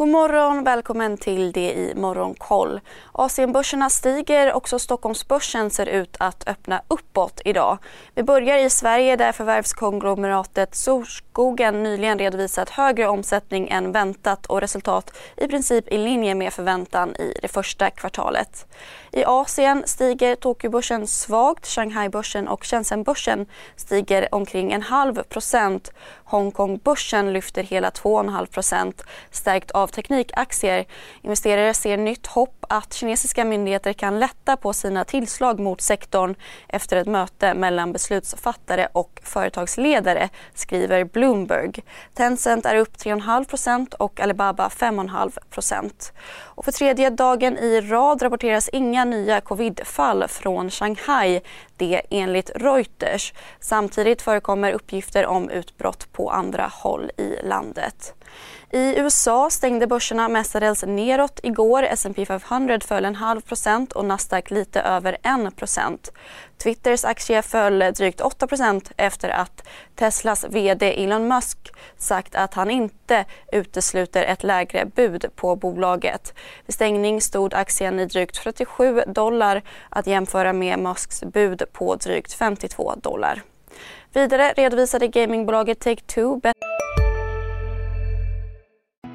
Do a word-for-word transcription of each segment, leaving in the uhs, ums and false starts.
God morgon, välkommen till det i Morgonkoll. Asienbörserna stiger, också Stockholmsbörsen ser ut att öppna uppåt idag. Vi börjar i Sverige där förvärvskonglomeratet Sorskogen nyligen redovisat högre omsättning än väntat och resultat i princip i linje med förväntan i det första kvartalet. I Asien stiger Tokyo-börsen svagt, Shanghai-börsen och Shenzhen-börsen stiger omkring en halv procent. Hongkong-börsen lyfter hela två komma fem procent, stärkt av teknikaktier. Investerare ser nytt hopp att kinesiska myndigheter kan lätta på sina tillslag mot sektorn efter ett möte mellan beslutsfattare och företagsledare, skriver Bloomberg. Tencent är upp tre komma fem procent och Alibaba fem komma fem procent. Och för tredje dagen i rad rapporteras inga nya covidfall från Shanghai, det enligt Reuters. Samtidigt förekommer uppgifter om utbrott på andra håll i landet. I U S A stängde börserna mestadels neråt igår. S and P femhundra föll en halv procent och Nasdaq lite över en procent. Twitters aktie föll drygt åtta procent efter att Teslas vd Elon Musk sagt att han inte utesluter ett lägre bud på bolaget. Vid stängning stod aktien i drygt trettiosju dollar att jämföra med Musks bud på drygt femtiotvå dollar. Vidare redovisade gamingbolaget Take Two.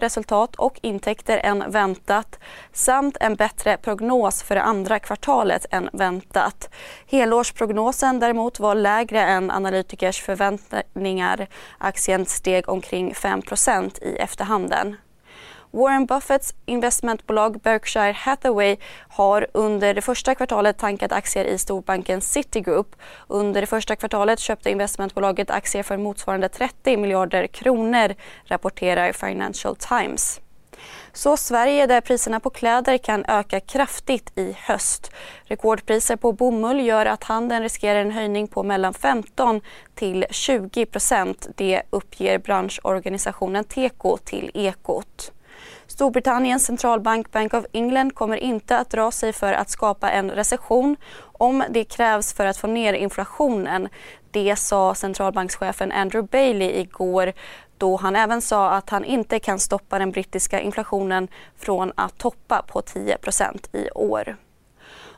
Resultat och intäkter än väntat samt en bättre prognos för det andra kvartalet än väntat. Helårsprognosen däremot var lägre än analytikers förväntningar. Aktien steg omkring fem procent i efterhanden. Warren Buffetts investmentbolag Berkshire Hathaway har under det första kvartalet tankat aktier i storbanken Citigroup. Under det första kvartalet köpte investmentbolaget aktier för motsvarande trettio miljarder kronor, rapporterar Financial Times. Så Sverige där priserna på kläder kan öka kraftigt i höst. Rekordpriser på bomull gör att handeln riskerar en höjning på mellan femton till tjugo procent. Det uppger branschorganisationen Teko till Ekot. Storbritanniens centralbank Bank of England kommer inte att dra sig för att skapa en recession om det krävs för att få ner inflationen. Det sa centralbankschefen Andrew Bailey igår, då han även sa att han inte kan stoppa den brittiska inflationen från att toppa på tio procent i år.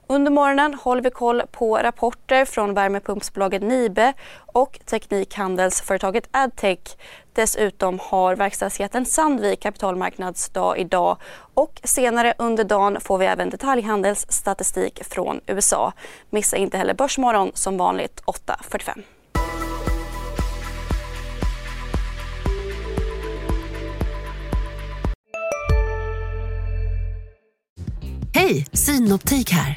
Under morgonen håller vi koll på rapporter från värmepumpsbolaget Nibe och teknikhandelsföretaget Adtech. Dessutom har verkstadsjätten Sandvik kapitalmarknadsdag idag och senare under dagen får vi även detaljhandelsstatistik från U S A. Missa inte heller Börsmorgon som vanligt åtta fyrtiofem. Hej, Synoptik här.